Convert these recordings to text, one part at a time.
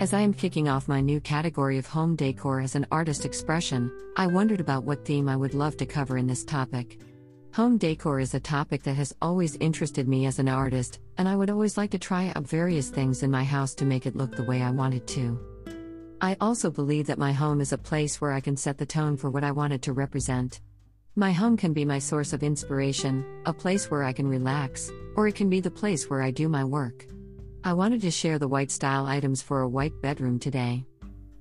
As I am kicking off my new category of home decor as an artist expression, I wondered about what theme I would love to cover in this topic. Home decor is a topic that has always interested me as an artist, and I would always like to try out various things in my house to make it look the way I wanted to. I also believe that my home is a place where I can set the tone for what I want it to represent. My home can be my source of inspiration, a place where I can relax, or it can be the place where I do my work. I wanted to share the white style items for a white bedroom today.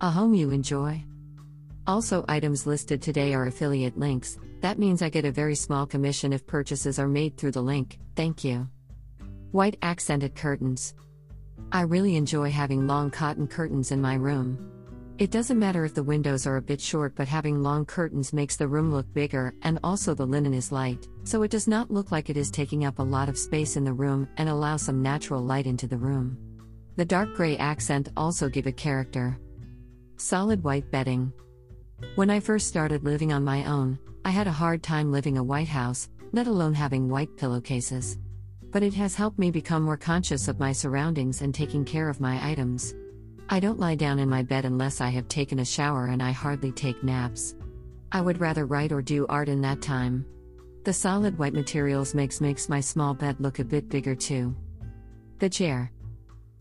A home you enjoy. Also, items listed today are affiliate links. That means I get a very small commission if purchases are made through the link. Thank you. White accented curtains. I really enjoy having long cotton curtains in my room. It doesn't matter if the windows are a bit short, but having long curtains makes the room look bigger, and also the linen is light, so it does not look like it is taking up a lot of space in the room and allows some natural light into the room. The dark gray accent also gives a character. Solid white bedding. When I first started living on my own, I had a hard time living in a white house, let alone having white pillowcases. But it has helped me become more conscious of my surroundings and taking care of my items. I don't lie down in my bed unless I have taken a shower, and I hardly take naps. I would rather write or do art in that time. The solid white materials makes my small bed look a bit bigger too. The chair.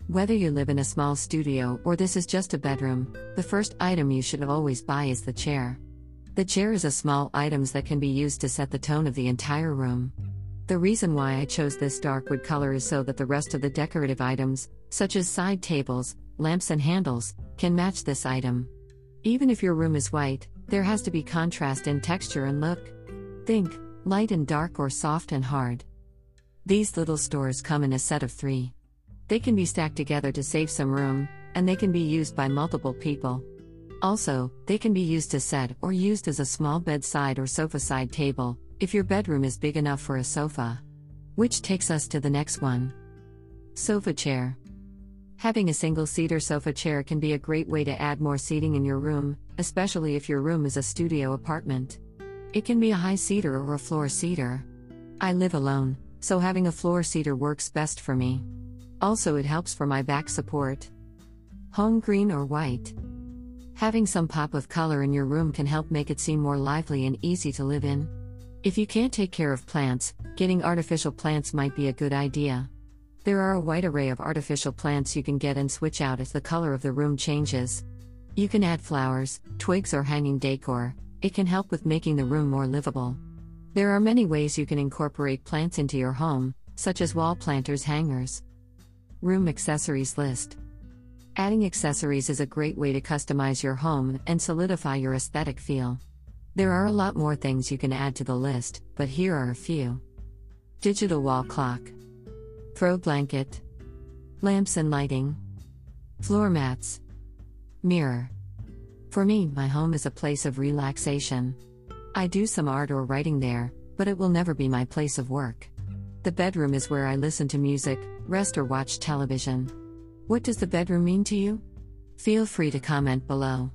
Whether you live in a small studio or this is just a bedroom, the first item you should always buy is the chair. The chair is a small item that can be used to set the tone of the entire room. The reason why I chose this dark wood color is so that the rest of the decorative items, such as side tables, lamps and handles, can match this item. Even if your room is white, there has to be contrast in texture and look. Think light and dark or soft and hard. These little stores come in a set of 3. They can be stacked together to save some room, and they can be used by multiple people. Also, they can be used to set or used as a small bedside or sofa side table, if your bedroom is big enough for a sofa. Which takes us to the next one. Sofa chair. Having a single-seater sofa chair can be a great way to add more seating in your room, especially if your room is a studio apartment. It can be a high-seater or a floor-seater. I live alone, so having a floor-seater works best for me. Also, it helps for my back support. Home green or white. Having some pop of color in your room can help make it seem more lively and easy to live in. If you can't take care of plants, getting artificial plants might be a good idea. There are a wide array of artificial plants you can get and switch out as the color of the room changes. You can add flowers, twigs or hanging decor. It can help with making the room more livable. There are many ways you can incorporate plants into your home, such as wall planters, hangers. Room accessories list. Adding accessories is a great way to customize your home and solidify your aesthetic feel. There are a lot more things you can add to the list, but here are a few. Digital wall clock. Throw blanket. Lamps and lighting. Floor mats. Mirror. For me, my home is a place of relaxation. I do some art or writing there, but it will never be my place of work. The bedroom is where I listen to music, rest or watch television. What does the bedroom mean to you? Feel free to comment below.